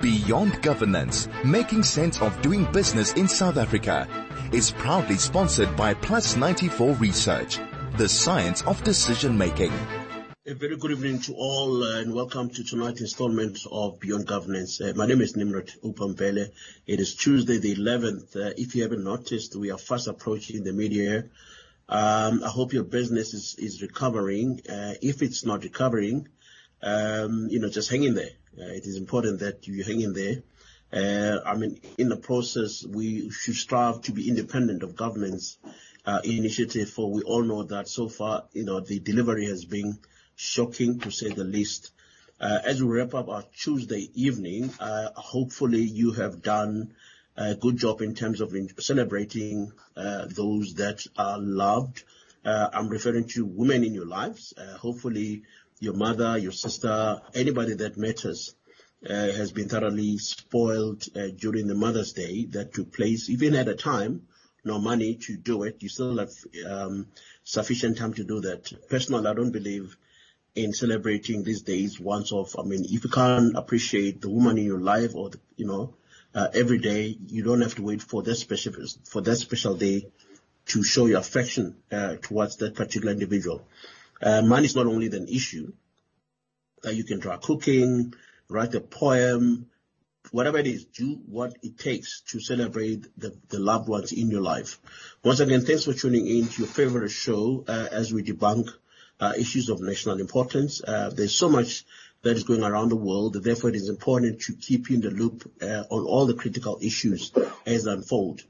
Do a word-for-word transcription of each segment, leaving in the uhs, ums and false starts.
Beyond Governance, Making Sense of Doing Business in South Africa is proudly sponsored by Plus ninety-four Research, the science of decision making. A very good evening to all uh, and welcome to tonight's installment of Beyond Governance. Uh, my name is Nimrod Mbele. It is Tuesday the eleventh. Uh, if you haven't noticed, we are fast approaching the mid-year. Um, I hope your business is, is recovering. Uh, if it's not recovering, um, you know, just hang in there. Uh, it is important that you hang in there. Uh, I mean, in the process, we should strive to be independent of government's uh, initiative, for we all know that so far, you know, the delivery has been shocking, to say the least. Uh, as we wrap up our Tuesday evening, uh, hopefully you have done a good job in terms of in celebrating uh, those that are loved. Uh, I'm referring to women in your lives. Uh, hopefully your mother, your sister, anybody that matters uh, has been thoroughly spoiled uh, during the Mother's Day that took place. Even at a time, no money to do it, you still have um, sufficient time to do that. Personally, I don't believe in celebrating these days once off. I mean, if you can't appreciate the woman in your life, or the, you know, uh, every day, you don't have to wait for that special for that special day to show your affection uh, towards that particular individual. Uh, money is not only an issue. Uh, you can try cooking, write a poem, whatever it is. Do what it takes to celebrate the, the loved ones in your life. Once again, thanks for tuning in to your favorite show uh, as we debunk Uh, issues of national importance. Uh, there's so much that is going around the world. Therefore, it is important to keep you in the loop uh, on all the critical issues as they unfold.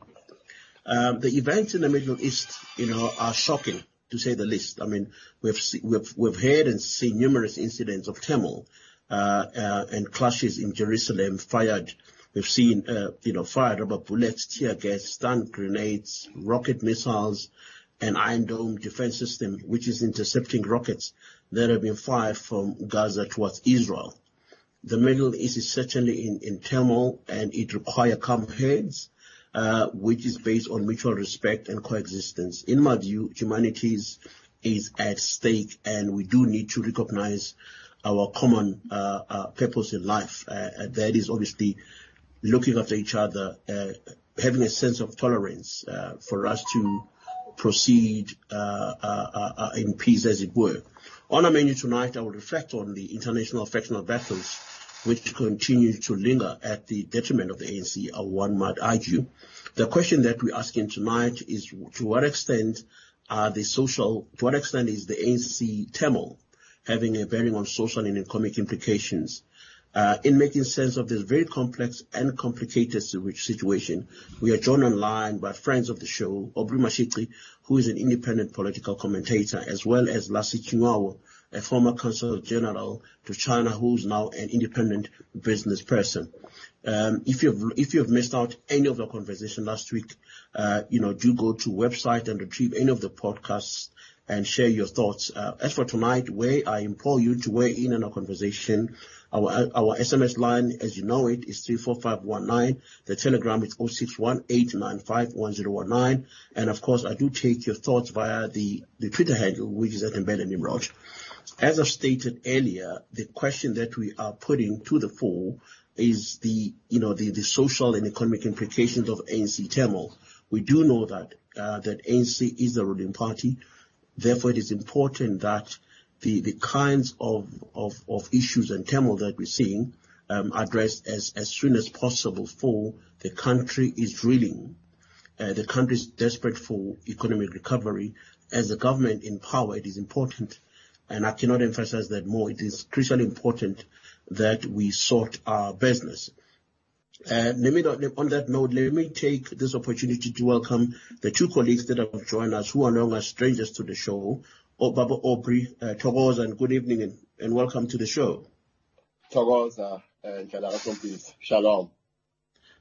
Um, the events in the Middle East, you know, are shocking, to say the least. I mean, we've we've we've heard and seen numerous incidents of turmoil uh, uh, and clashes in Jerusalem. Fired, we've seen, uh, you know, fired rubber bullets, tear gas, stun grenades, rocket missiles, an Iron Dome defense system, which is intercepting rockets that have been fired from Gaza towards Israel. The Middle East is certainly in, in turmoil, and it requires calm heads, uh, which is based on mutual respect and coexistence. In my view, humanity is at stake, and we do need to recognize our common uh, uh, purpose in life. Uh, that is obviously looking after each other, uh, having a sense of tolerance uh, for us to proceed uh, uh, uh, in peace, as it were. On our menu tonight, I will reflect on the international factional battles which continue to linger at the detriment of the A N C, or one might argue. The question that we're asking tonight is, to what extent are the social, to what extent is the A N C turmoil having a bearing on social and economic implications? Uh, in making sense of this very complex and complicated situation, we are joined online by friends of the show, Aubrey Matshiqi, who is an independent political commentator, as well as Lassy Chiwayo, a former consul general to China, who is now an independent business person. Um, if you've if you've missed out any of the conversation last week, uh, you know, do go to website and retrieve any of the podcasts and share your thoughts. Uh, as for tonight, where I implore you to weigh in on our conversation. Our our S M S line, as you know it, is three four five one nine. The Telegram is zero six one eight nine five one zero one nine. And of course, I do take your thoughts via the, the Twitter handle, which is at Mbele Nimrod. As I've stated earlier, the question that we are putting to the fore is the, you know, the, the social and economic implications of A N C turmoil. We do know that, uh, that A N C is the ruling party. Therefore, it is important that The, the kinds of, of, of issues and turmoil that we're seeing um, addressed as, as soon as possible, for the country is reeling. Uh, the country is desperate for economic recovery. As the government in power, it is important, and I cannot emphasize that more, it is crucially important that we sort our business. Uh, let me, on that note, let me take this opportunity to welcome the two colleagues that have joined us, who are no longer strangers to the show. Oh, Baba Aubrey, uh, Togoza, and good evening and, and welcome to the show. Togoza, and please. Shalom.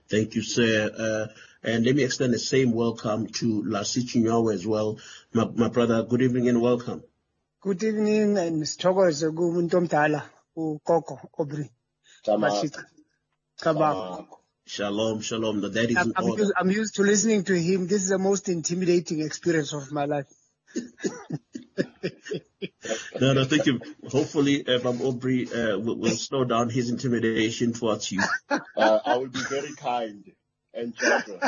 Thank you, sir. Uh, and let me extend the same welcome to Lassy Chiwayo as well. My, my brother, good evening and welcome. Good evening, and Mister Togoza, Gumuntom Tala, Ukoko, Aubrey. Shalom, shalom. The daddy's I'm, I'm, used, I'm used to listening to him. This is the most intimidating experience of my life. No, no, thank you. Hopefully, uh, Mam Aubrey uh, will, will slow down his intimidation towards you. Uh, I will be very kind and gentle.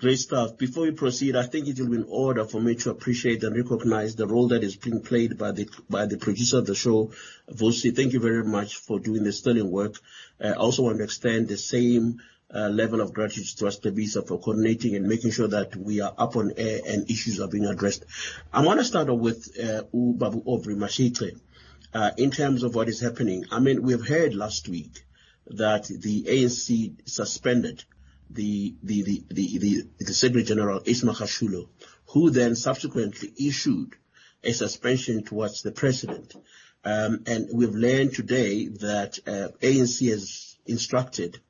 Great stuff. Before we proceed, I think it will be in order for me to appreciate and recognize the role that is being played by the by the producer of the show, Vusi. Thank you very much for doing the sterling work. I uh, also want to extend the same uh, level of gratitude to Astabisa for coordinating and making sure that we are up on air and issues are being addressed. I want to start off with uh, Babu Aubrey Matshiqi uh, in terms of what is happening. I mean, we've heard last week that the A N C suspended The the, the, the, the the Secretary General Ace Magashule, who then subsequently issued a suspension towards the president. Um, and we've learned today that uh, A N C has instructed,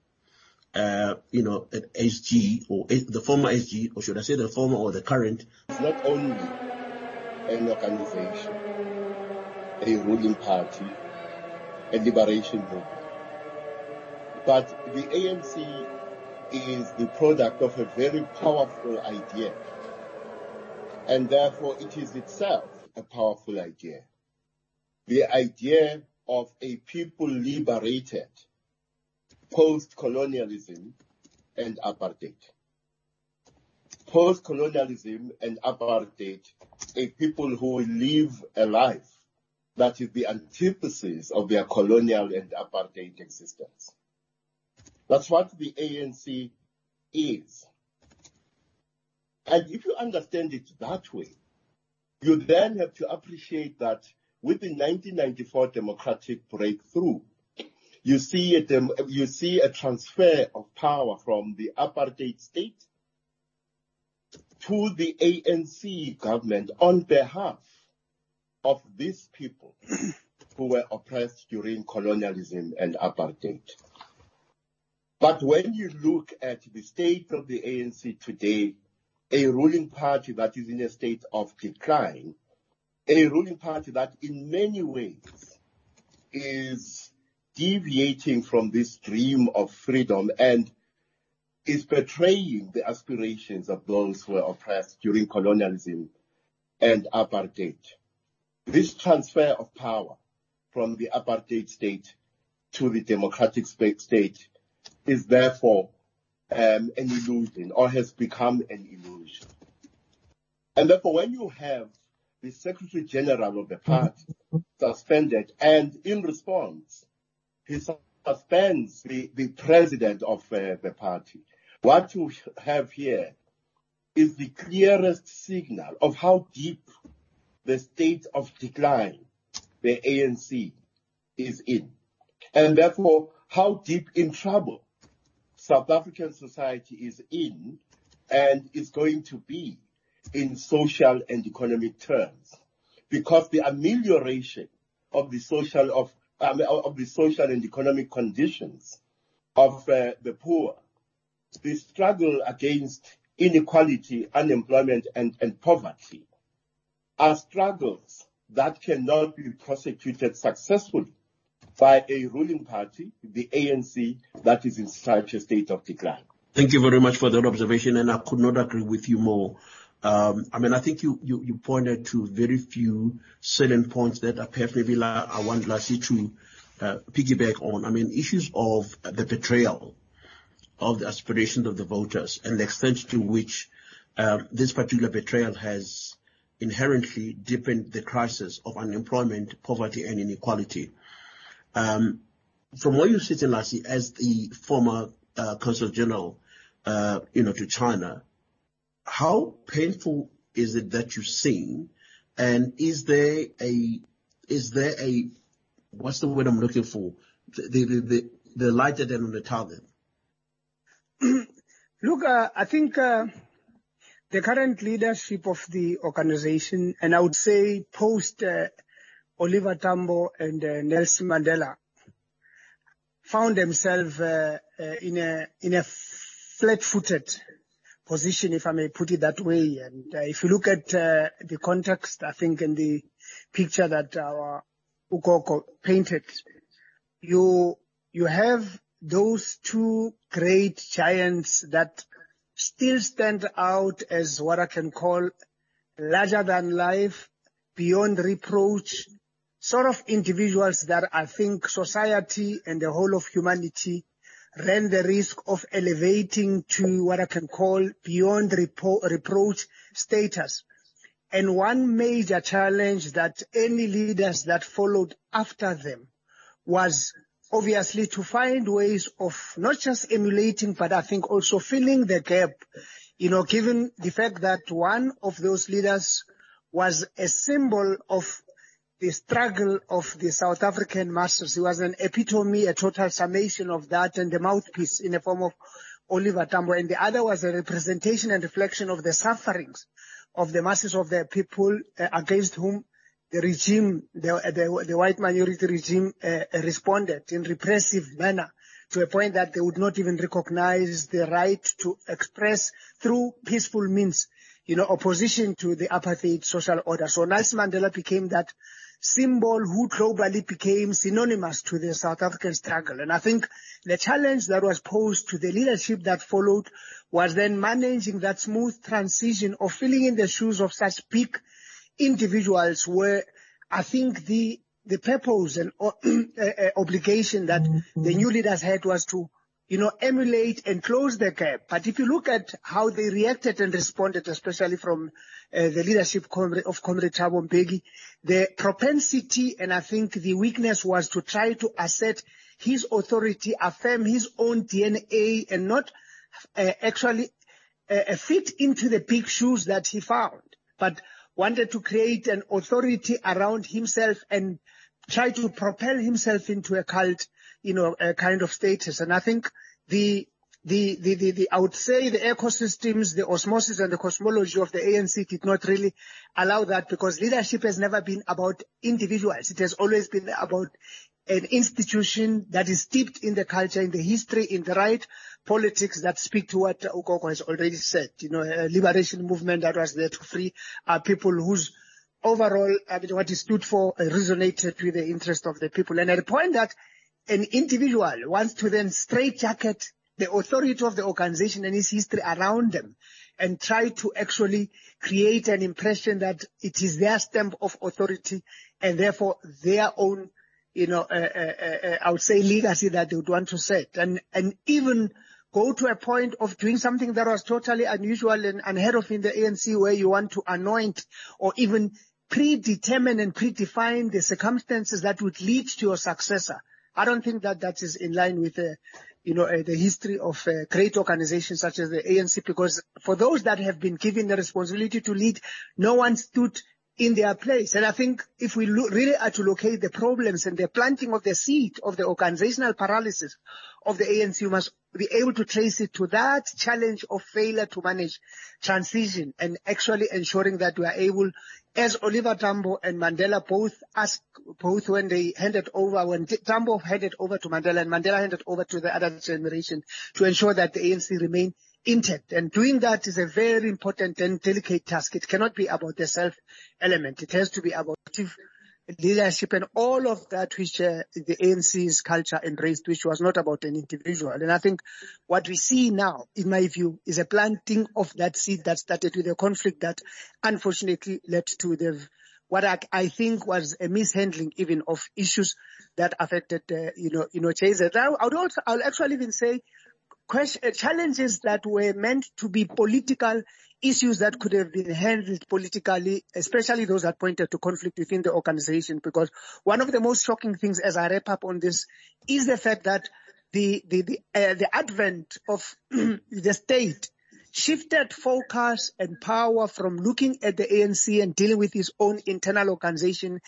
uh, you know, an S G or a, the former S G, or should I say the former or the current? It's not only an organization, a ruling party, a liberation movement, but the A N C is the product of a very powerful idea, and therefore it is itself a powerful idea. The idea of a people liberated post-colonialism and apartheid. Post-colonialism and apartheid, a people who live a life that is the antithesis of their colonial and apartheid existence. That's what the A N C is. And if you understand it that way, you then have to appreciate that with the nineteen ninety-four democratic breakthrough, you see a, dem- you see a transfer of power from the apartheid state to the A N C government on behalf of these people who were oppressed during colonialism and apartheid. But when you look at the state of the A N C today, a ruling party that is in a state of decline, a ruling party that in many ways is deviating from this dream of freedom and is betraying the aspirations of those who were oppressed during colonialism and apartheid. This transfer of power from the apartheid state to the democratic state is therefore um, an illusion, or has become an illusion. And therefore, when you have the Secretary General of the party suspended, and in response, he suspends the, the president of uh, the party, what you have here is the clearest signal of how deep the state of decline the A N C is in, and therefore how deep in trouble South African society is in and is going to be in social and economic terms, because the amelioration of the social of um, of the social and economic conditions of uh, the poor, the struggle against inequality, unemployment, and, and poverty, are struggles that cannot be prosecuted successfully by a ruling party, the A N C, that is in such a state of decline. Thank you very much for that observation, and I could not agree with you more. Um, I mean, I think you, you, you pointed to very few certain points that I perhaps maybe la- I want Lassy to uh, piggyback on. I mean, issues of the betrayal of the aspirations of the voters and the extent to which uh, this particular betrayal has inherently deepened the crisis of unemployment, poverty, and inequality. Um, from where you sit in, Lassy, as the former uh, Consul General, uh, you know, to China, how painful is it that you've seen, and is there a, is there a, what's the word I'm looking for, the the the, the lighter than the target? Look, uh, I think uh, the current leadership of the organisation, and I would say post. Uh, Oliver Tambo and uh, Nelson Mandela found themselves uh, uh, in a in a flat-footed position, if I may put it that way. And uh, if you look at uh, the context, I think in the picture that our Ukoko painted, you you have those two great giants that still stand out as what I can call larger than life, beyond reproach, sort of individuals that I think society and the whole of humanity ran the risk of elevating to what I can call beyond repro- reproach status. And one major challenge that any leaders that followed after them was obviously to find ways of not just emulating, but I think also filling the gap, you know, given the fact that one of those leaders was a symbol of the struggle of the South African masses. He was an epitome, a total summation of that, and the mouthpiece in the form of Oliver Tambo. And the other was a representation and reflection of the sufferings of the masses of the people uh, against whom the regime, the, the, the white minority regime uh, responded in repressive manner, to a point that they would not even recognize the right to express through peaceful means, you know, opposition to the apartheid social order. So Nelson Mandela became that symbol who globally became synonymous to the South African struggle. And I think the challenge that was posed to the leadership that followed was then managing that smooth transition of filling in the shoes of such big individuals, where I think the the purpose and uh, uh, obligation that mm-hmm. the new leaders had was to, you know, emulate and close the gap. But if you look at how they reacted and responded, especially from uh, the leadership of Comrade Thabo Mbeki, the propensity and I think the weakness was to try to assert his authority, affirm his own D N A, and not uh, actually uh, fit into the big shoes that he found, but wanted to create an authority around himself and try to propel himself into a cult, you know, a kind of status. And I think the, the, the, the, the, I would say the ecosystems, the osmosis and the cosmology of the A N C did not really allow that, because leadership has never been about individuals. It has always been about an institution that is steeped in the culture, in the history, in the right politics that speak to what Ukoko has already said. You know, a liberation movement that was there to free uh, people whose overall, I mean, what it stood for uh, resonated with the interest of the people. And at the point that an individual wants to then straitjacket the authority of the organization and its history around them and try to actually create an impression that it is their stamp of authority and therefore their own, you know, uh, uh, uh, I would say legacy that they would want to set, and, and even go to a point of doing something that was totally unusual and unheard of in the A N C, where you want to anoint or even predetermine and predefine the circumstances that would lead to your successor. I don't think that that is in line with, uh, you know, uh, the history of uh, great organizations such as the A N C, because for those that have been given the responsibility to lead, no one stood in their place. And I think if we lo- really are to locate the problems and the planting of the seed of the organizational paralysis of the A N C, we must be able to trace it to that challenge of failure to manage transition and actually ensuring that we are able, as Oliver Tambo and Mandela both asked, both when they handed over, when Tambo handed over to Mandela and Mandela handed over to the other generation, to ensure that the A N C remain intact. And doing that is a very important and delicate task. It cannot be about the self element. It has to be about leadership and all of that which uh, the A N C's culture embraced, which was not about an individual. And I think what we see now, in my view, is a planting of that seed that started with a conflict that unfortunately led to the what I, I think was a mishandling even of issues that affected, uh, you know, you know, Chase. I would also, I'll actually even say question, challenges that were meant to be political issues that could have been handled politically, especially those that pointed to conflict within the organization. Because one of the most shocking things, as I wrap up on this, is the fact that the the the, uh, the advent of the state shifted focus and power from looking at the A N C and dealing with its own internal organization.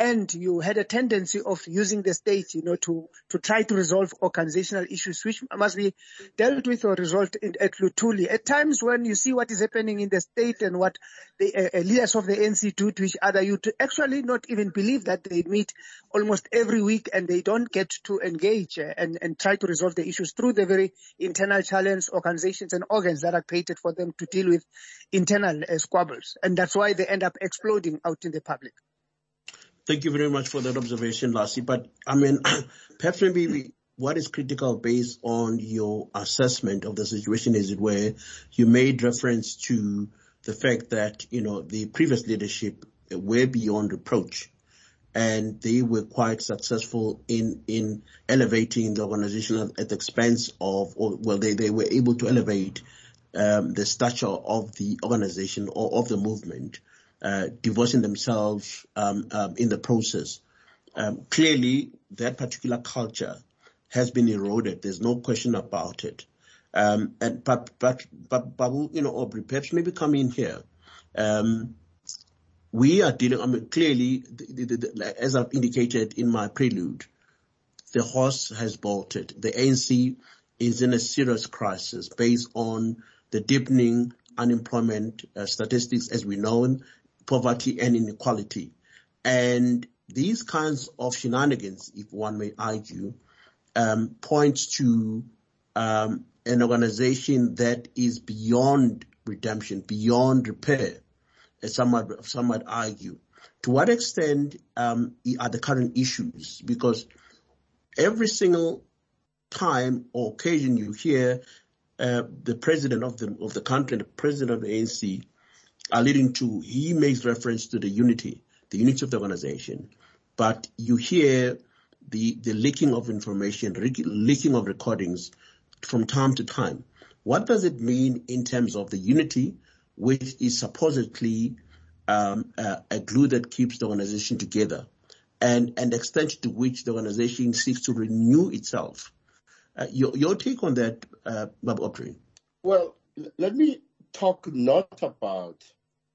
And you had a tendency of using the state, you know, to, to try to resolve organizational issues, which must be dealt with or resolved in, at Lutuli. At times when you see what is happening in the state and what the uh, leaders of the A N C do to each other, you to actually not even believe that they meet almost every week and they don't get to engage and, and try to resolve the issues through the very internal challenge organizations and organs that are created for them to deal with internal uh, squabbles. And that's why they end up exploding out in the public. Thank you very much for that observation, Lassy. But, I mean, perhaps maybe what is critical based on your assessment of the situation is where you made reference to the fact that, you know, the previous leadership were beyond reproach, and they were quite successful in, in elevating the organization at the expense of, or, well, they, they were able to elevate um, the stature of the organization or of the movement, uh, divorcing themselves um, um, in the process. Um, clearly, that particular culture has been eroded. There's no question about it. Um, and but, but, but, but, you know, Aubrey, perhaps maybe come in here. Um, We are dealing, I mean, clearly, the, the, the, as I've indicated in my prelude, the horse has bolted. The A N C is in a serious crisis based on the deepening unemployment uh, statistics as we know them, poverty and inequality. And these kinds of shenanigans, if one may argue, um, points to um, an organization that is beyond redemption, beyond repair. Some might, some might argue, to what extent um, are the current issues? Because every single time or occasion you hear uh, the president of the of the country, the president of the A N C, alluding to, he makes reference to the unity, the unity of the organization. But you hear the the leaking of information, leaking of recordings from time to time. What does it mean in terms of the unity, which is supposedly um, uh, a glue that keeps the organization together, and an extent to which the organization seeks to renew itself? Uh, your, your take on that, uh, Bob Aubrey? Well, let me talk not about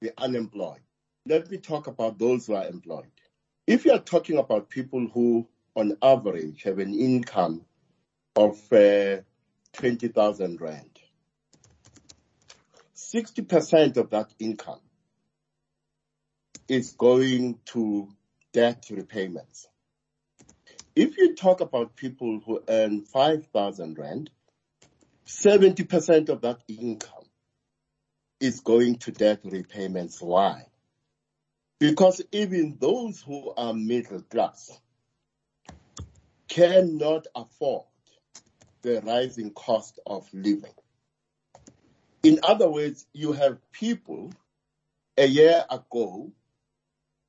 the unemployed. Let me talk about those who are employed. If you are talking about people who, on average, have an income of uh, twenty thousand rand, sixty percent of that income is going to debt repayments. If you talk about people who earn five thousand rand, seventy percent of that income is going to debt repayments. Why? Because even those who are middle class cannot afford the rising cost of living. In other words, you have people a year ago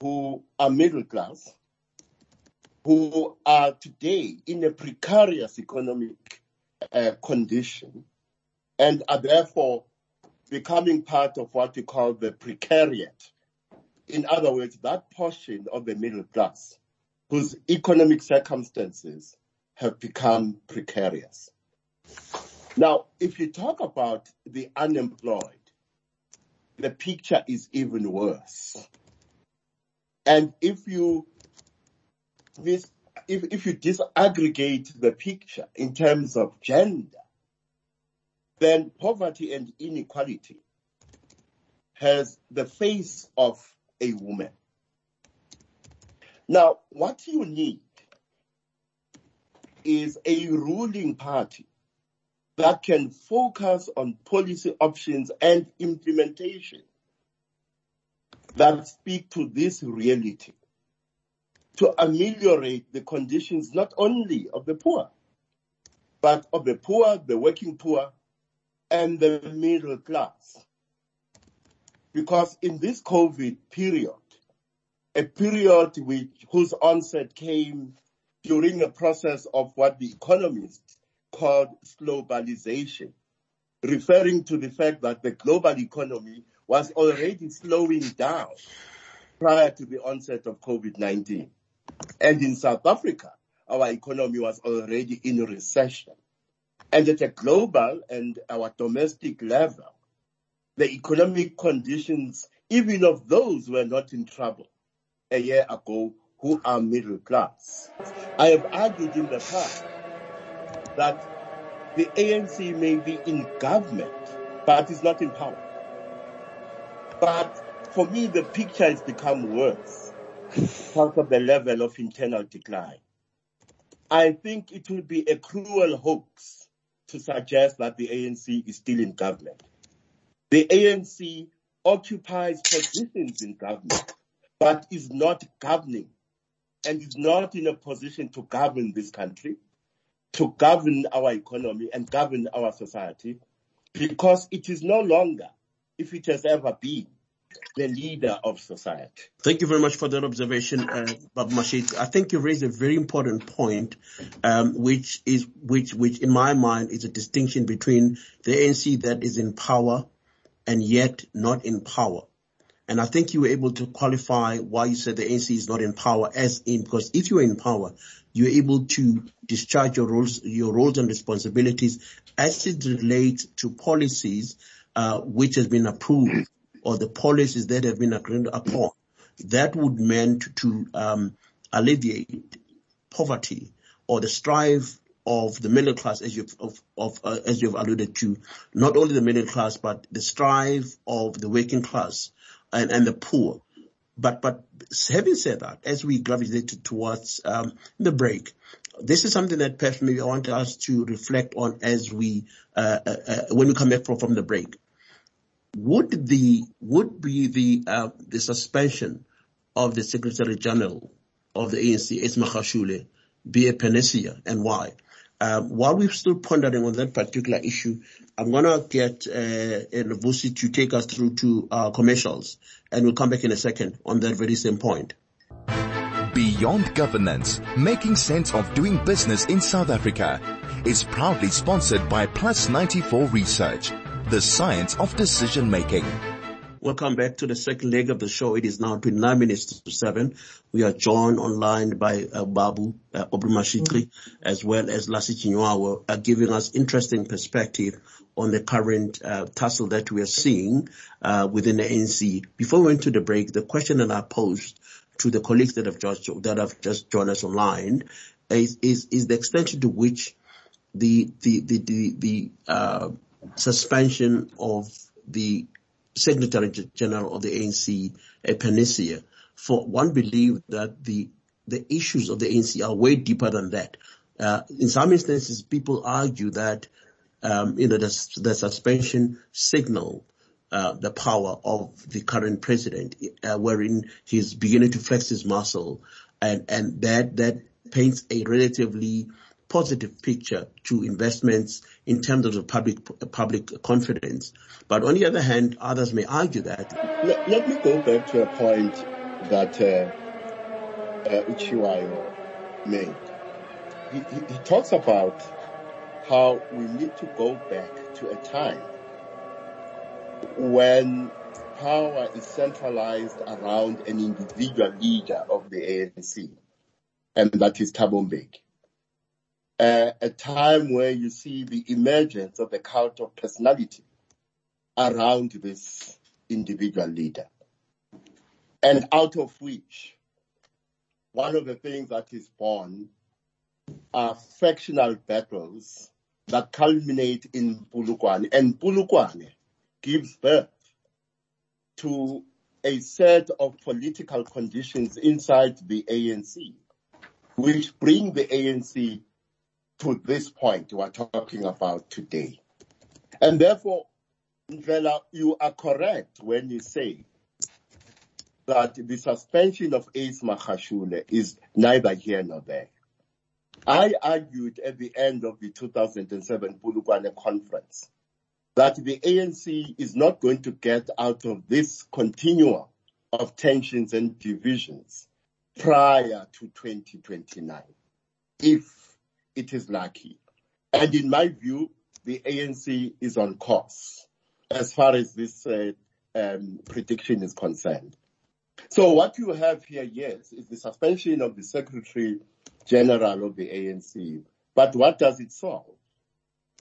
who are middle class, who are today in a precarious economic uh, condition and are therefore becoming part of what we call the precariat. In other words, that portion of the middle class whose economic circumstances have become precarious. Now, if you talk about the unemployed, the picture is even worse. And if you this, if, if you disaggregate the picture in terms of gender, then poverty and inequality has the face of a woman. Now, what you need is a ruling party that can focus on policy options and implementation that speak to this reality, to ameliorate the conditions not only of the poor, but of the poor, the working poor, and the middle class. Because in this COVID period, a period which, whose onset came during the process of what the economists called globalization, referring to the fact that the global economy was already slowing down prior to the onset of COVID nineteen. And in South Africa, our economy was already in recession. And at a global and our domestic level, the economic conditions, even of those who were not in trouble a year ago, who are middle class. I have argued in the past that the A N C may be in government, but is not in power. But for me, the picture has become worse because of the level of internal decline. I think it would be a cruel hoax to suggest that the A N C is still in government. The A N C occupies positions in government, but is not governing and is not in a position to govern this country, to govern our economy and govern our society, because it is no longer if it has ever been the leader of society. Thank you very much for that observation, uh, Bab Mashatile. I think you raised a very important point, um, which is which which in my mind is a distinction between the A N C that is in power and yet not in power. And I think you were able to qualify why you said the A N C is not in power, as in because if you are in power, you're able to discharge your roles, your roles and responsibilities as it relates to policies uh, which has been approved, or the policies that have been agreed upon, that would meant to um, alleviate poverty or the strive of the middle class, as you've of, of uh, as you've alluded to, not only the middle class but the strive of the working class and, and the poor. But but having said that, as we gravitated towards um, the break, this is something that perhaps maybe I want us to reflect on as we uh, uh, uh, when we come back from, from the break. Would the would be the uh, the suspension of the Secretary General of the A N C, Ace Magashule, be a panacea, and why? Um, while we're still pondering on that particular issue, I'm gonna get Novusi uh, to take us through to uh, commercials, and we'll come back in a second on that very same point. Beyond Governance: Making Sense of Doing Business in South Africa is proudly sponsored by Plus ninety-four Research, the science of decision making. Welcome back to the second leg of the show. It is now twenty-nine minutes to seven. We are joined online by uh, Babu, uh, Aubrey Matshiqi, mm-hmm. as well as Lassy Chiwayo, uh, giving us interesting perspective on the current uh, tussle that we are seeing uh, within the A N C. Before we went to the break, the question that I posed to the colleagues that have just, that have just joined us online is, is, is the extent to which the, the, the, the, the uh, suspension of the Secretary General of the A N C a panacea, for one believe that the the issues of the A N C are way deeper than that. Uh, in some instances, people argue that um, you know the, the suspension signal uh, the power of the current president, uh, wherein he's beginning to flex his muscle, and and that that paints a relatively positive picture to investments in terms of the public public confidence. But on the other hand, others may argue that. Let, let me go back to a point that uh, uh, Chiwayo made. He, he, he talks about how we need to go back to a time when power is centralized around an individual leader of the A N C, and that is Thabo Mbeki. Uh, a time where you see the emergence of the cult of personality around this individual leader. And out of which, one of the things that is born are factional battles that culminate in Polokwane. And Polokwane gives birth to a set of political conditions inside the A N C, which bring the A N C to this point we're talking about today. And therefore, Ndlela, you are correct when you say that the suspension of Ace Magashule is neither here nor there. I argued at the end of the two thousand seven Polokwane conference that the A N C is not going to get out of this continuum of tensions and divisions prior to twenty twenty-nine, if it is lucky. And in my view, the A N C is on course as far as this uh, um, prediction is concerned. So what you have here, yes, is the suspension of the Secretary General of the A N C. But what does it solve?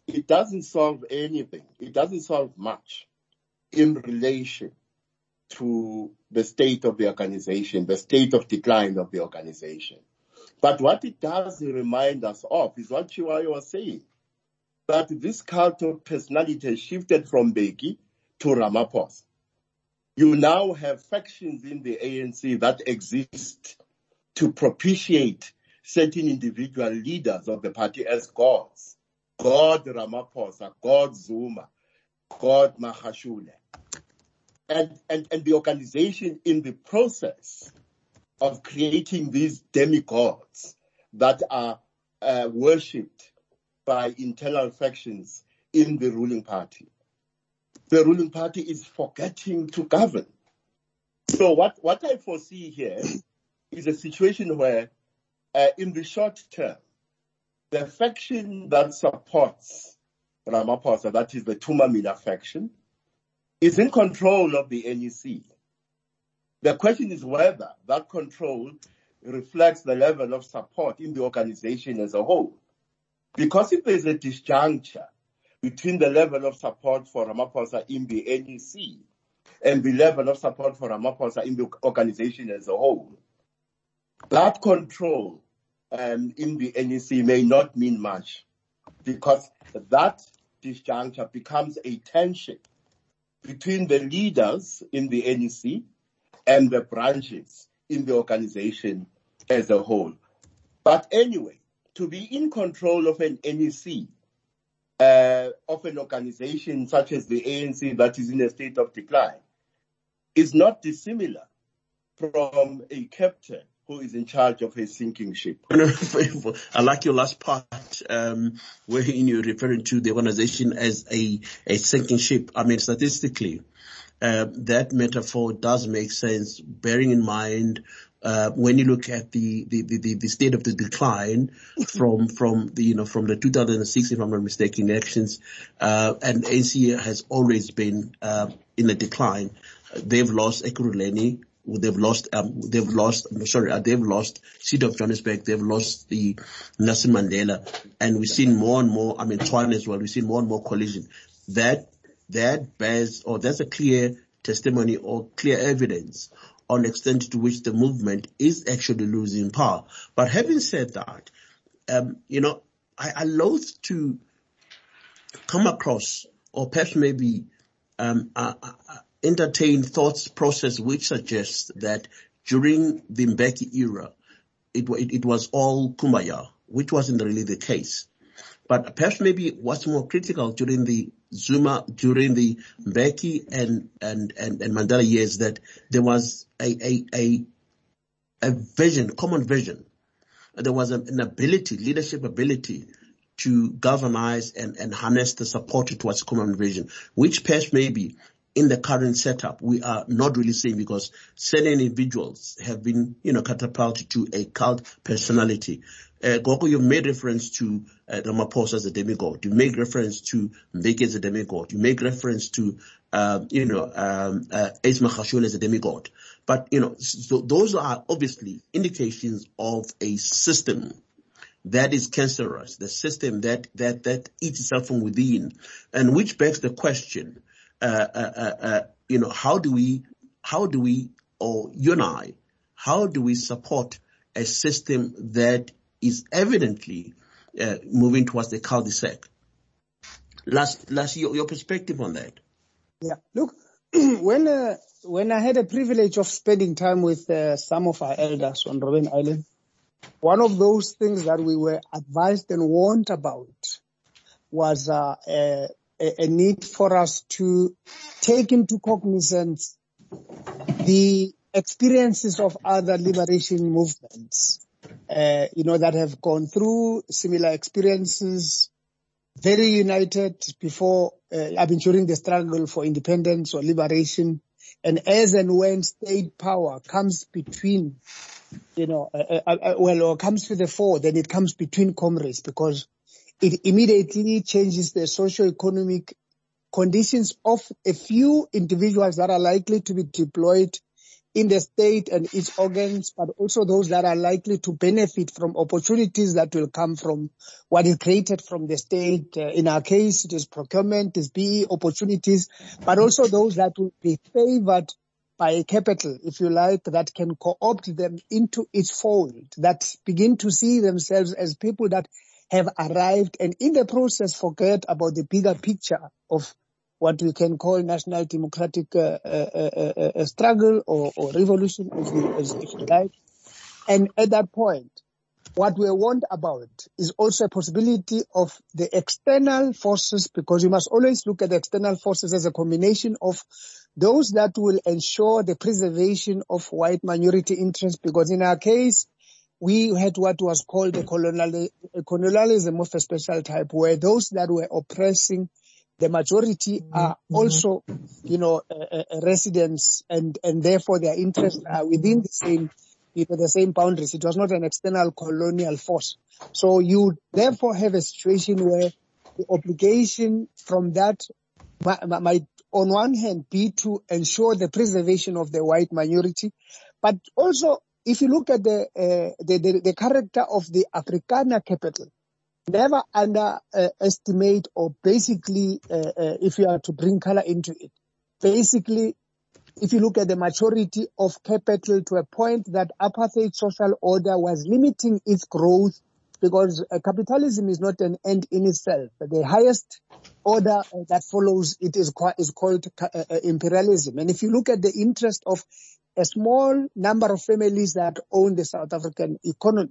It doesn't solve anything. It doesn't solve much in relation to the state of the organization, the state of decline of the organization. But what it does remind us of is what Chiwayo was saying, that this cult of personality shifted from Mbeki to Ramaphosa. You now have factions in the A N C that exist to propitiate certain individual leaders of the party as gods. God Ramaphosa, God Zuma, God Magashule. And, and, and the organization in the process of creating these demigods that are uh, worshipped by internal factions in the ruling party. the ruling party is forgetting to govern. So what, what I foresee here is a situation where, uh, in the short term, the faction that supports Ramaphosa, that is the Tumamina faction, is in control of the N E C. The question is whether that control reflects the level of support in the organization as a whole. Because if there is a disjuncture between the level of support for Ramaphosa in the N E C and the level of support for Ramaphosa in the organization as a whole, that control um, in the N E C may not mean much, because that disjuncture becomes a tension between the leaders in the N E C and the branches in the organization as a whole. But anyway, to be in control of an N E C, uh, of an organization such as the A N C that is in a state of decline, is not dissimilar from a captain who is in charge of a sinking ship. I like your last part, um, where you're referring to the organization as a, a sinking ship. I mean, statistically, uh, that metaphor does make sense, bearing in mind Uh, when you look at the, the, the, the state of the decline from, from the, you know, from the two thousand six, if I'm not mistaken, elections, uh, and A N C has always been, uh, in a decline. They've lost Ekurhuleni. They've lost, um, they've lost, I'm sorry, uh, they've lost City of Johannesburg. They've lost the Nelson Mandela. And we've seen more and more, I mean, Tshwane as well. We've seen more and more collision. That, that bears, or that's a clear testimony or clear evidence on the extent to which the movement is actually losing power. But having said that, um, you know, I, I loathe to come across, or perhaps maybe um, uh, uh, entertain thoughts process which suggests that during the Mbeki era, it, it, it was all kumbaya, which wasn't really the case. But perhaps maybe what's more critical during the Zuma, during the Mbeki and, and, and, and Mandela years, that there was a, a, a, a vision, common vision. There was an ability, leadership ability to galvanize and, and harness the support towards common vision, which perhaps maybe in the current setup, we are not really seeing, because certain individuals have been, you know, catapulted to a cult personality. Uh, Gogo, you made reference to uh, Ramaphosa as a demigod. You make reference to Mbeki as a demigod. You make reference to, uh, you know, um, uh, Ace Magashule as a demigod. But, you know, so those are obviously indications of a system that is cancerous, the system that, that, that eats itself from within, and which begs the question, Uh, uh, uh, uh, you know, how do we, how do we, or you and I, how do we support a system that is evidently uh, moving towards the cul-de-sac? Last, last, your, your perspective on that. Yeah, look, when uh, when I had the privilege of spending time with uh, some of our elders on Robben Island, one of those things that we were advised and warned about was uh, uh a need for us to take into cognizance the experiences of other liberation movements, uh, you know, that have gone through similar experiences, very united before, uh, I mean, during the struggle for independence or liberation. And as and when state power comes between, you know, uh, uh, uh, well, or comes to the fore, then it comes between comrades, because it immediately changes the socio-economic conditions of a few individuals that are likely to be deployed in the state and its organs, but also those that are likely to benefit from opportunities that will come from what is created from the state. Uh, in our case, it is procurement, it is B E opportunities, but also those that will be favored by a capital, if you like, that can co-opt them into its fold, that begin to see themselves as people that have arrived, and in the process forget about the bigger picture of what we can call national democratic uh, uh, uh, uh, struggle or, or revolution, as you, as, if you like. And at that point, what we're warned about is also a possibility of the external forces, because you must always look at the external forces as a combination of those that will ensure the preservation of white minority interests, because in our case, we had what was called the colonial, colonialism of a special type, where those that were oppressing the majority are also, you know, uh, uh, residents, and, and therefore their interests are within the same, you know, the same boundaries. It was not an external colonial force. So you therefore have a situation where the obligation from that might, on one hand, be to ensure the preservation of the white minority, but also if you look at the uh, the, the, the character of the Afrikaner capital. Never underestimate, uh, or basically, uh, uh, if you are to bring color into it, basically, if you look at the maturity of capital to a point that apartheid social order was limiting its growth, because uh, capitalism is not an end in itself. The highest order that follows it is, co- is called uh, imperialism. And if you look at the interest of a small number of families that own the South African economy,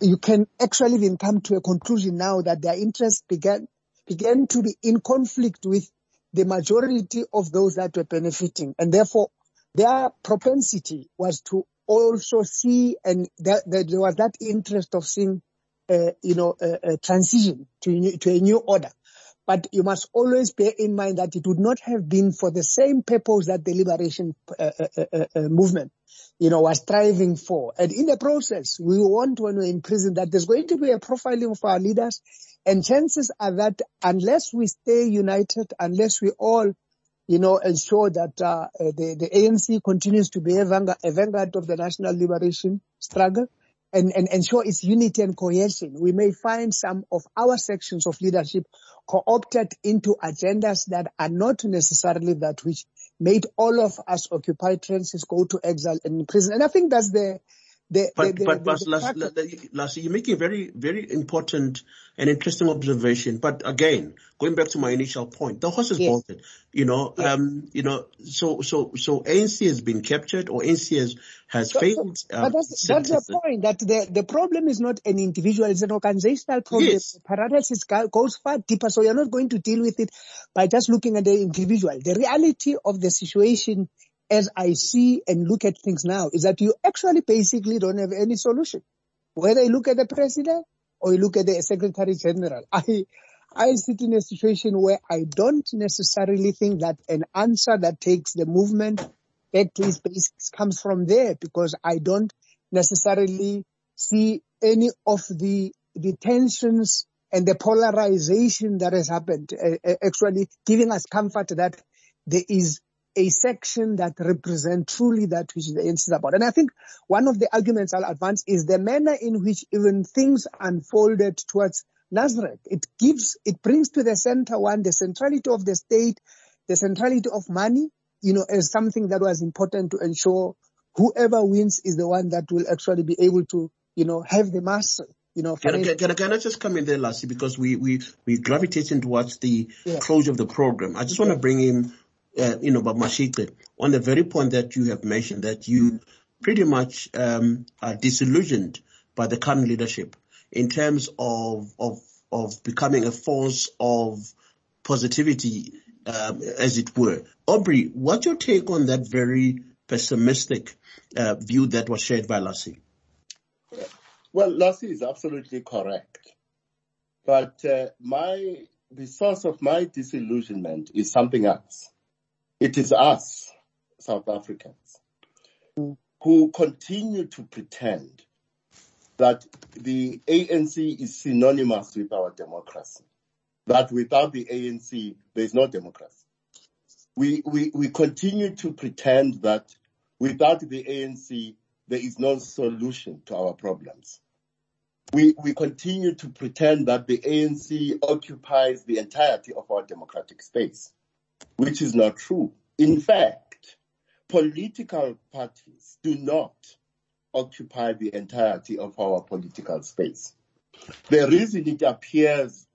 you can actually even come to a conclusion now that their interests began began to be in conflict with the majority of those that were benefiting. And therefore, their propensity was to also see, and that, that there was that interest of seeing, uh, you know, a, a transition to a, new, to a new order. But you must always bear in mind that it would not have been for the same purpose that the liberation uh, uh, uh, movement, you know, was striving for. And in the process, we want, when we're in prison, that there's going to be a profiling of our leaders. And chances are that unless we stay united, unless we all, you know, ensure that uh, the, the A N C continues to be a vanguard, a vanguard of the national liberation struggle, and, and ensure its unity and cohesion, we may find some of our sections of leadership co-opted into agendas that are not necessarily that which made all of us occupy trenches, go to exile and prison. And I think that's the... the but, the, but, the, but the Lass, Lass, Lass, you're making a very, very important and interesting observation. But again, going back to my initial point, the horse is yes. bolted, you know, yes. um, you know, so, so, so A N C has been captured, or A N C has, has so, failed. So, um, but that's, that's the point, that the, the problem is not an individual, it's an organizational problem. Yes. Paralysis goes far deeper, so you're not going to deal with it by just looking at the individual. The reality of the situation, as I see and look at things now, is that you actually basically don't have any solution. Whether you look at the president or you look at the secretary general, I, I sit in a situation where I don't necessarily think that an answer that takes the movement back to its basics comes from there, because I don't necessarily see any of the, the tensions and the polarization that has happened uh, actually giving us comfort that there is a section that represents truly that which the A N C is about. And I think one of the arguments I'll advance is the manner in which even things unfolded towards Nasrec. It gives, it brings to the center one, the centrality of the state, the centrality of money, you know, as something that was important to ensure whoever wins is the one that will actually be able to, you know, have the mass. You know, can, can, can, can I just come in there, Lassy, because we, we, we gravitating towards the yeah. closure of the program. I just want to yeah. bring in Uh, you know, but Mashatile, on the very point that you have mentioned, that you pretty much um, are disillusioned by the current leadership in terms of of of becoming a force of positivity, um, as it were. Aubrey, what's your take on that very pessimistic uh, view that was shared by Lassy? Well, Lassy is absolutely correct, but uh, my the source of my disillusionment is something else. It is us, South Africans, who continue to pretend that the A N C is synonymous with our democracy, that without the A N C, there is no democracy. We, we, we continue to pretend that without the A N C, there is no solution to our problems. We, we continue to pretend that the A N C occupies the entirety of our democratic space, which is not true. In fact, political parties do not occupy the entirety of our political space. The reason it appears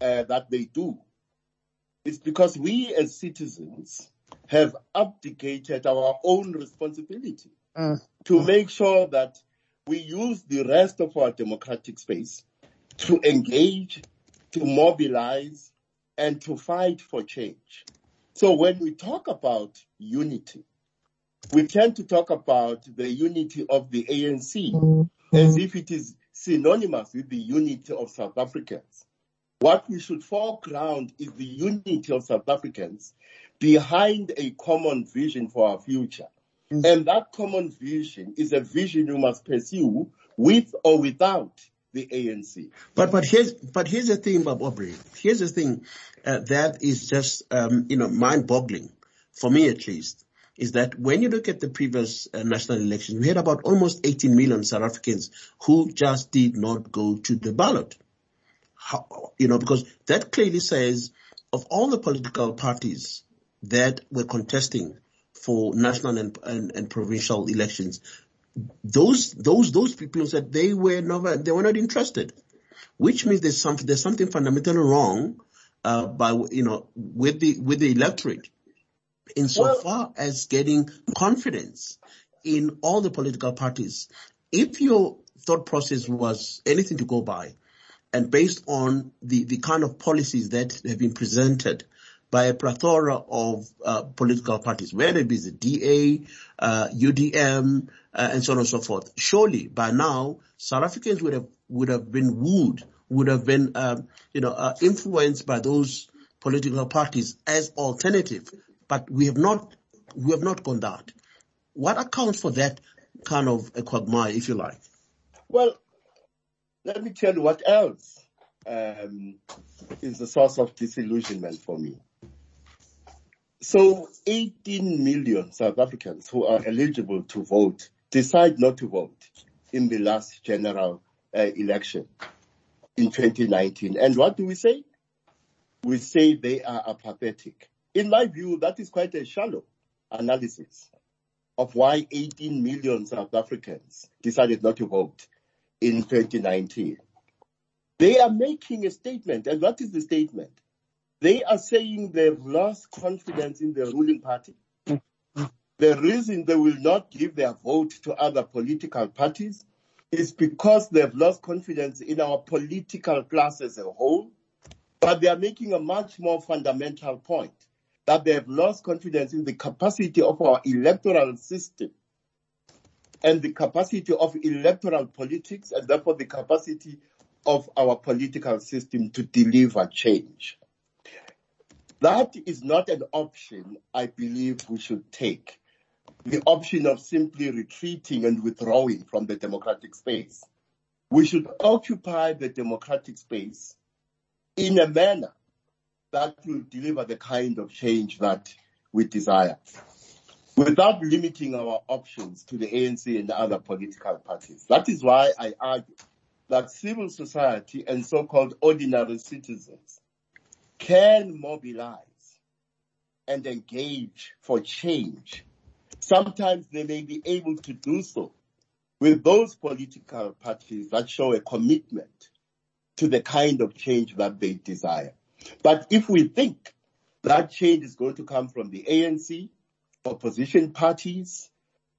uh, that they do is because we as citizens have abdicated our own responsibility uh, to make sure that we use the rest of our democratic space to engage, to mobilize, and to fight for change. So when we talk about unity, we tend to talk about the unity of the A N C as if it is synonymous with the unity of South Africans. What we should foreground is the unity of South Africans behind a common vision for our future. Mm-hmm. And that common vision is a vision you must pursue with or without the A N C. But but here's but here's the thing, Bob Aubrey. Here's the thing uh, that is just um, you know mind-boggling for me at least. Is that when you look at the previous uh, national election, we had about almost eighteen million South Africans who just did not go to the ballot. How, you know, because that clearly says of all the political parties that were contesting for national and, and, and provincial elections, those those those people said they were never they were not interested, which means there's something there's something fundamentally wrong uh, by you know with the with the electorate. Insofar as getting confidence in all the political parties, if your thought process was anything to go by and based on the, the kind of policies that have been presented by a plethora of uh, political parties, whether it be the D A, uh, U D M, uh, and so on and so forth, surely by now South Africans would have, would have been wooed, would have been, uh, you know, uh, influenced by those political parties as alternative. But we have not, we have not gone that. What accounts for that kind of a quagmire, if you like? Well, let me tell you what else um, is the source of disillusionment for me. So eighteen million South Africans who are eligible to vote decide not to vote in the last general uh, election in twenty nineteen. And what do we say? We say they are apathetic. In my view, that is quite a shallow analysis of why eighteen million South Africans decided not to vote in twenty nineteen. They are making a statement, and what is the statement? They are saying they've lost confidence in the ruling party. The reason they will not give their vote to other political parties is because they've lost confidence in our political class as a whole, but they are making a much more fundamental point, that they have lost confidence in the capacity of our electoral system and the capacity of electoral politics, and therefore the capacity of our political system to deliver change. That is not an option I believe we should take, the option of simply retreating and withdrawing from the democratic space. We should occupy the democratic space in a manner that will deliver the kind of change that we desire, without limiting our options to the A N C and other political parties. That is why I argue that civil society and so-called ordinary citizens can mobilize and engage for change. Sometimes they may be able to do so with those political parties that show a commitment to the kind of change that they desire. But if we think that change is going to come from the A N C, opposition parties,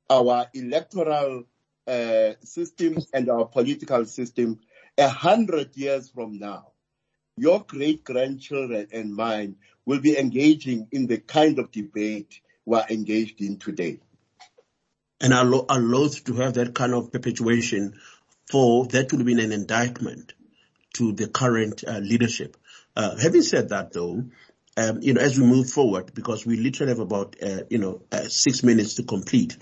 our electoral uh, system and our political system, a hundred years from now, your great-grandchildren and mine will be engaging in the kind of debate we're engaged in today. And I lo- are loath to have that kind of perpetuation, for that will be an indictment to the current uh, leadership. Uh, having said that, though, um, you know, as we move forward, because we literally have about, uh, you know, uh, six minutes to complete.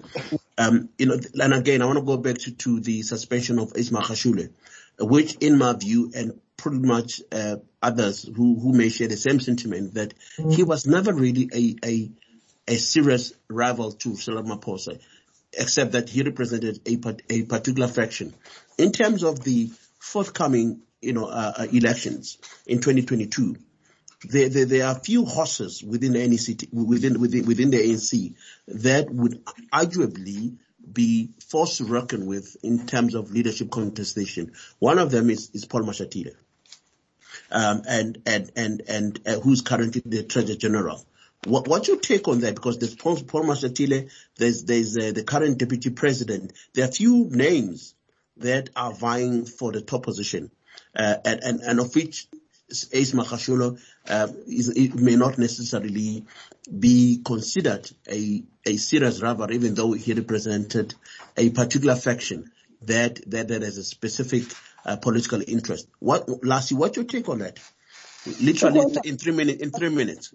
Um, you know, and again, I want to go back to, to the suspension of Ace Magashule, which, in my view, and pretty much uh, others who, who may share the same sentiment, that he was never really a a, a serious rival to Cyril Ramaphosa, except that he represented a a particular faction. In terms of the forthcoming you know, uh, uh, elections in twenty twenty-two, there, there, there are few horses within the A N C, within, within, within the A N C that would arguably be forced to reckon with in terms of leadership contestation. One of them is, is Paul Mashatile, um, and, and, and, and uh, who's currently the Treasurer General. What, what's your take on that? Because there's Paul, Paul Mashatile, there's, there's uh, the current Deputy President. There are few names that are vying for the top position. Uh, and, and, and of which Ace Magashule uh, is, it may not necessarily be considered a, a serious rival, even though he represented a particular faction that, that, that has a specific uh, political interest. What, Lassy, what's your take on that? Literally okay. in, in three minutes. In three minutes.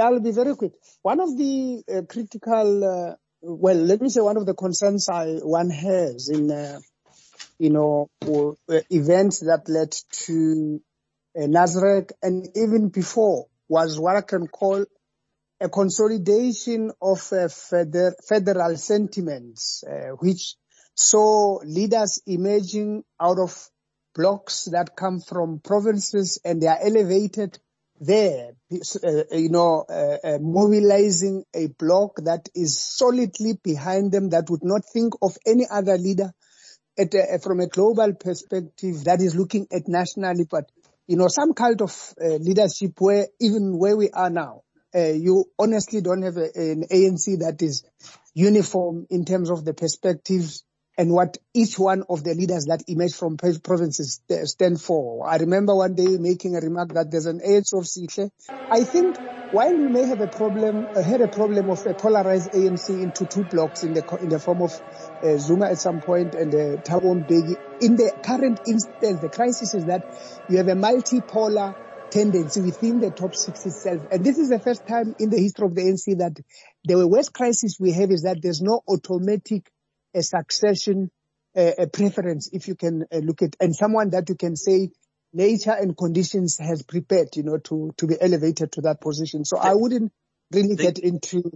I'll be very quick. One of the uh, critical, uh, well, let me say one of the concerns I, one has in, uh, you know, or, uh, events that led to uh, Nasrec and even before was what I can call a consolidation of uh, feder- federal sentiments, uh, which saw leaders emerging out of blocks that come from provinces and they are elevated there, uh, you know, uh, uh, mobilizing a bloc that is solidly behind them that would not think of any other leader at a, from a global perspective that is looking at nationally, but, you know, some kind of uh, leadership where even where we are now, uh, you honestly don't have a, an A N C that is uniform in terms of the perspectives and what each one of the leaders that emerge from provinces stand for. I remember one day making a remark that there's an A N C of Sihle. I think while we may have a problem, uh, had a problem of a polarized A N C into two blocks in the in the form of uh, Zuma at some point and uh, Thabo Mbeki, in the current instance, the crisis is that you have a multipolar tendency within the top six itself. And this is the first time in the history of the A N C that the worst crisis we have is that there's no automatic a succession, uh, a preference, if you can uh, look at, and someone that you can say nature and conditions has prepared, you know, to, to be elevated to that position. So I wouldn't really get into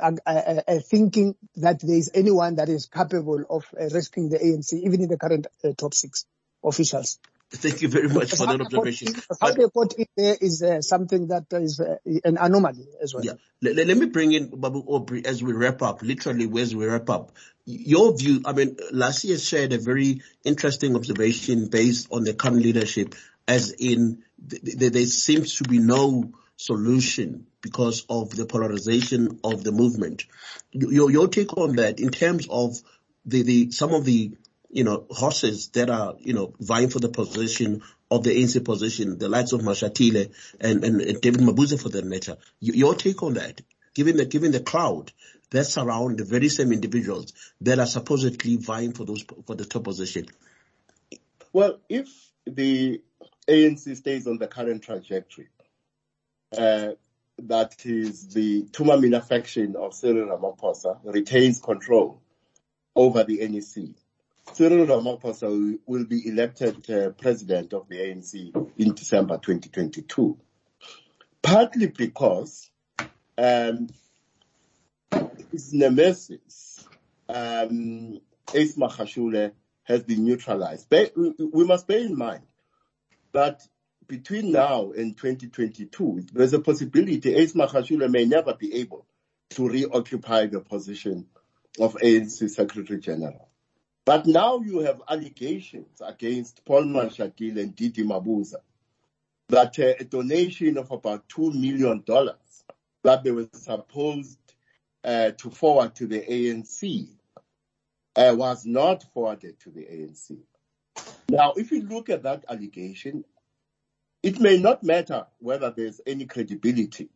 a, a, a thinking that there is anyone that is capable of uh, rescuing the A N C, even in the current uh, top six officials. Thank you very much for that observation. How they got in there is uh, something that is uh, an anomaly as well. Yeah. Let, let me bring in Babu Aubrey as we wrap up, literally as we wrap up. Your view, I mean, Lassy has shared a very interesting observation based on the current leadership, as in th- th- there seems to be no solution because of the polarization of the movement. Your, your take on that in terms of the, the some of the you know, horses that are, you know, vying for the position of the A N C position, the likes of Mashatile and, and, and David Mabuza for that matter. You, your take on that, given the, given the crowd that surround the very same individuals that are supposedly vying for those, for the top position. Well, if the A N C stays on the current trajectory, uh, that is the Tumamina faction of Cyril Ramaphosa retains control over the N E C. Cyril Ramaphosa will be elected uh, president of the A N C in December twenty twenty-two, partly because um, his nemesis, um, Ace Magashule, has been neutralized. We must bear in mind that between now and twenty twenty-two, there's a possibility Ace Magashule may never be able to reoccupy the position of A N C Secretary General. But now you have allegations against Paul Mashatile and Didi Mabuza that uh, a donation of about two million dollars that they were supposed uh, to forward to the A N C uh, was not forwarded to the A N C. Now, if you look at that allegation, it may not matter whether there's any credibility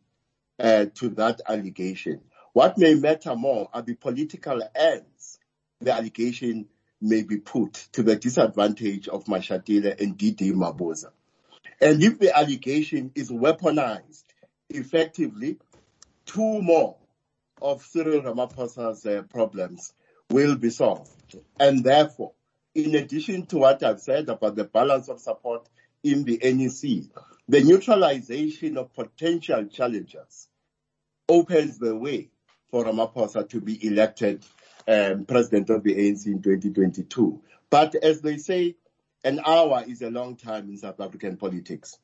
uh, to that allegation. What may matter more are the political ends the allegation may be put to the disadvantage of Mashatile and D D Mabuza. And if the allegation is weaponized effectively, two more of Cyril Ramaphosa's uh, problems will be solved. And therefore, in addition to what I've said about the balance of support in the N E C, the neutralization of potential challengers opens the way for Ramaphosa to be elected Um, president of the A N C in twenty twenty-two. But as they say, an hour is a long time in South African politics.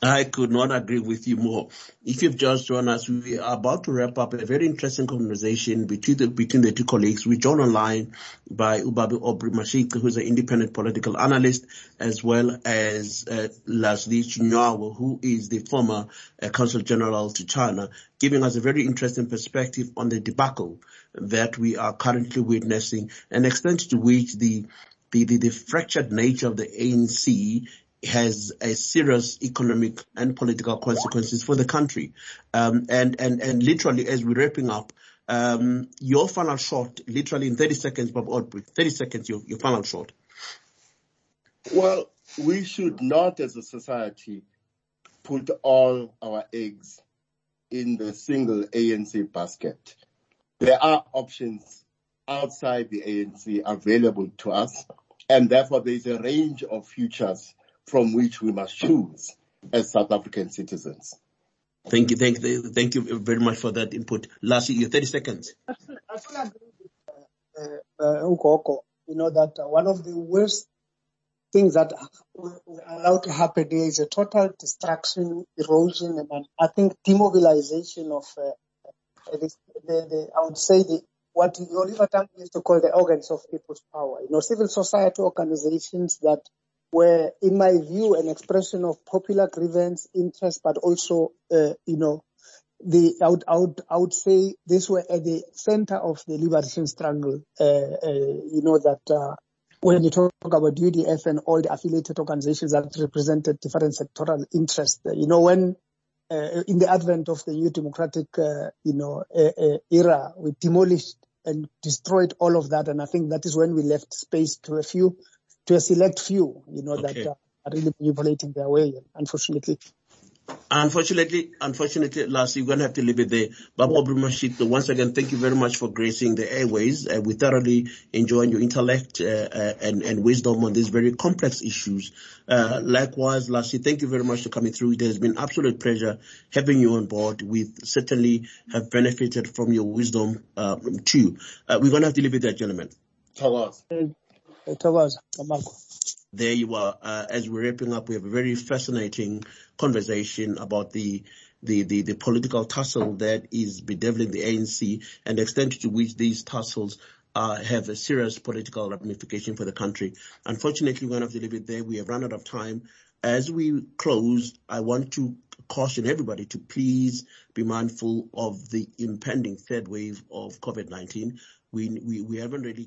I could not agree with you more. If you've just joined us, we are about to wrap up a very interesting conversation between the, between the two colleagues. We're joined online by Ubabu Aubrey Matshiqi, who's an independent political analyst, as well as uh, Lassy Chiwayo, who is the former uh, Consul General to China, giving us a very interesting perspective on the debacle that we are currently witnessing and extent to which the, the, the, the fractured nature of the A N C has a serious economic and political consequences for the country. Um, and, and, and literally as we're wrapping up, um, your final shot, literally in thirty seconds, Bob Aubrey, thirty seconds, your, your final shot. Well, we should not as a society put all our eggs in the single A N C basket. There are options outside the A N C available to us, and therefore there is a range of futures from which we must choose as South African citizens. Thank you, thank you, thank you very much for that input. Lassy, your thirty seconds. I still agree with uh, uh, Ukoko. You know that one of the worst things that are allowed to happen here is a total destruction, erosion, and I think demobilization of uh, the, the, the, I would say the, what Oliver Tambo used to call the organs of people's power. You know, civil society organizations that were, in my view, an expression of popular grievance, interest, but also, uh, you know, the I would, I would, I would say these were at the center of the liberation struggle. Uh, uh, you know that. Uh, When you talk about U D F and all the affiliated organizations that represented different sectoral interests, you know, when uh, in the advent of the new democratic, uh, you know, uh, uh, era, we demolished and destroyed all of that, and I think that is when we left space to a few, to a select few, you know, okay. that uh, are really manipulating their way, unfortunately. Unfortunately, unfortunately, Lassy, we're going to have to leave it there. But Aubrey Matshiqi, once again, thank you very much for gracing the airways. Uh, we thoroughly enjoyed your intellect uh, uh, and, and wisdom on these very complex issues. Uh, likewise, Lassy, thank you very much for coming through. It has been absolute pleasure having you on board. We certainly have benefited from your wisdom uh, too. Uh, we're going to have to leave it there, gentlemen. There you are. Uh, as we're wrapping up, we have a very fascinating conversation about the, the, the, the political tussle that is bedeviling the A N C and the extent to which these tussles uh, have a serious political ramification for the country. Unfortunately, we're going to have to leave it there. We have run out of time. As we close, I want to caution everybody to please be mindful of the impending third wave of COVID nineteen. We, we, we haven't really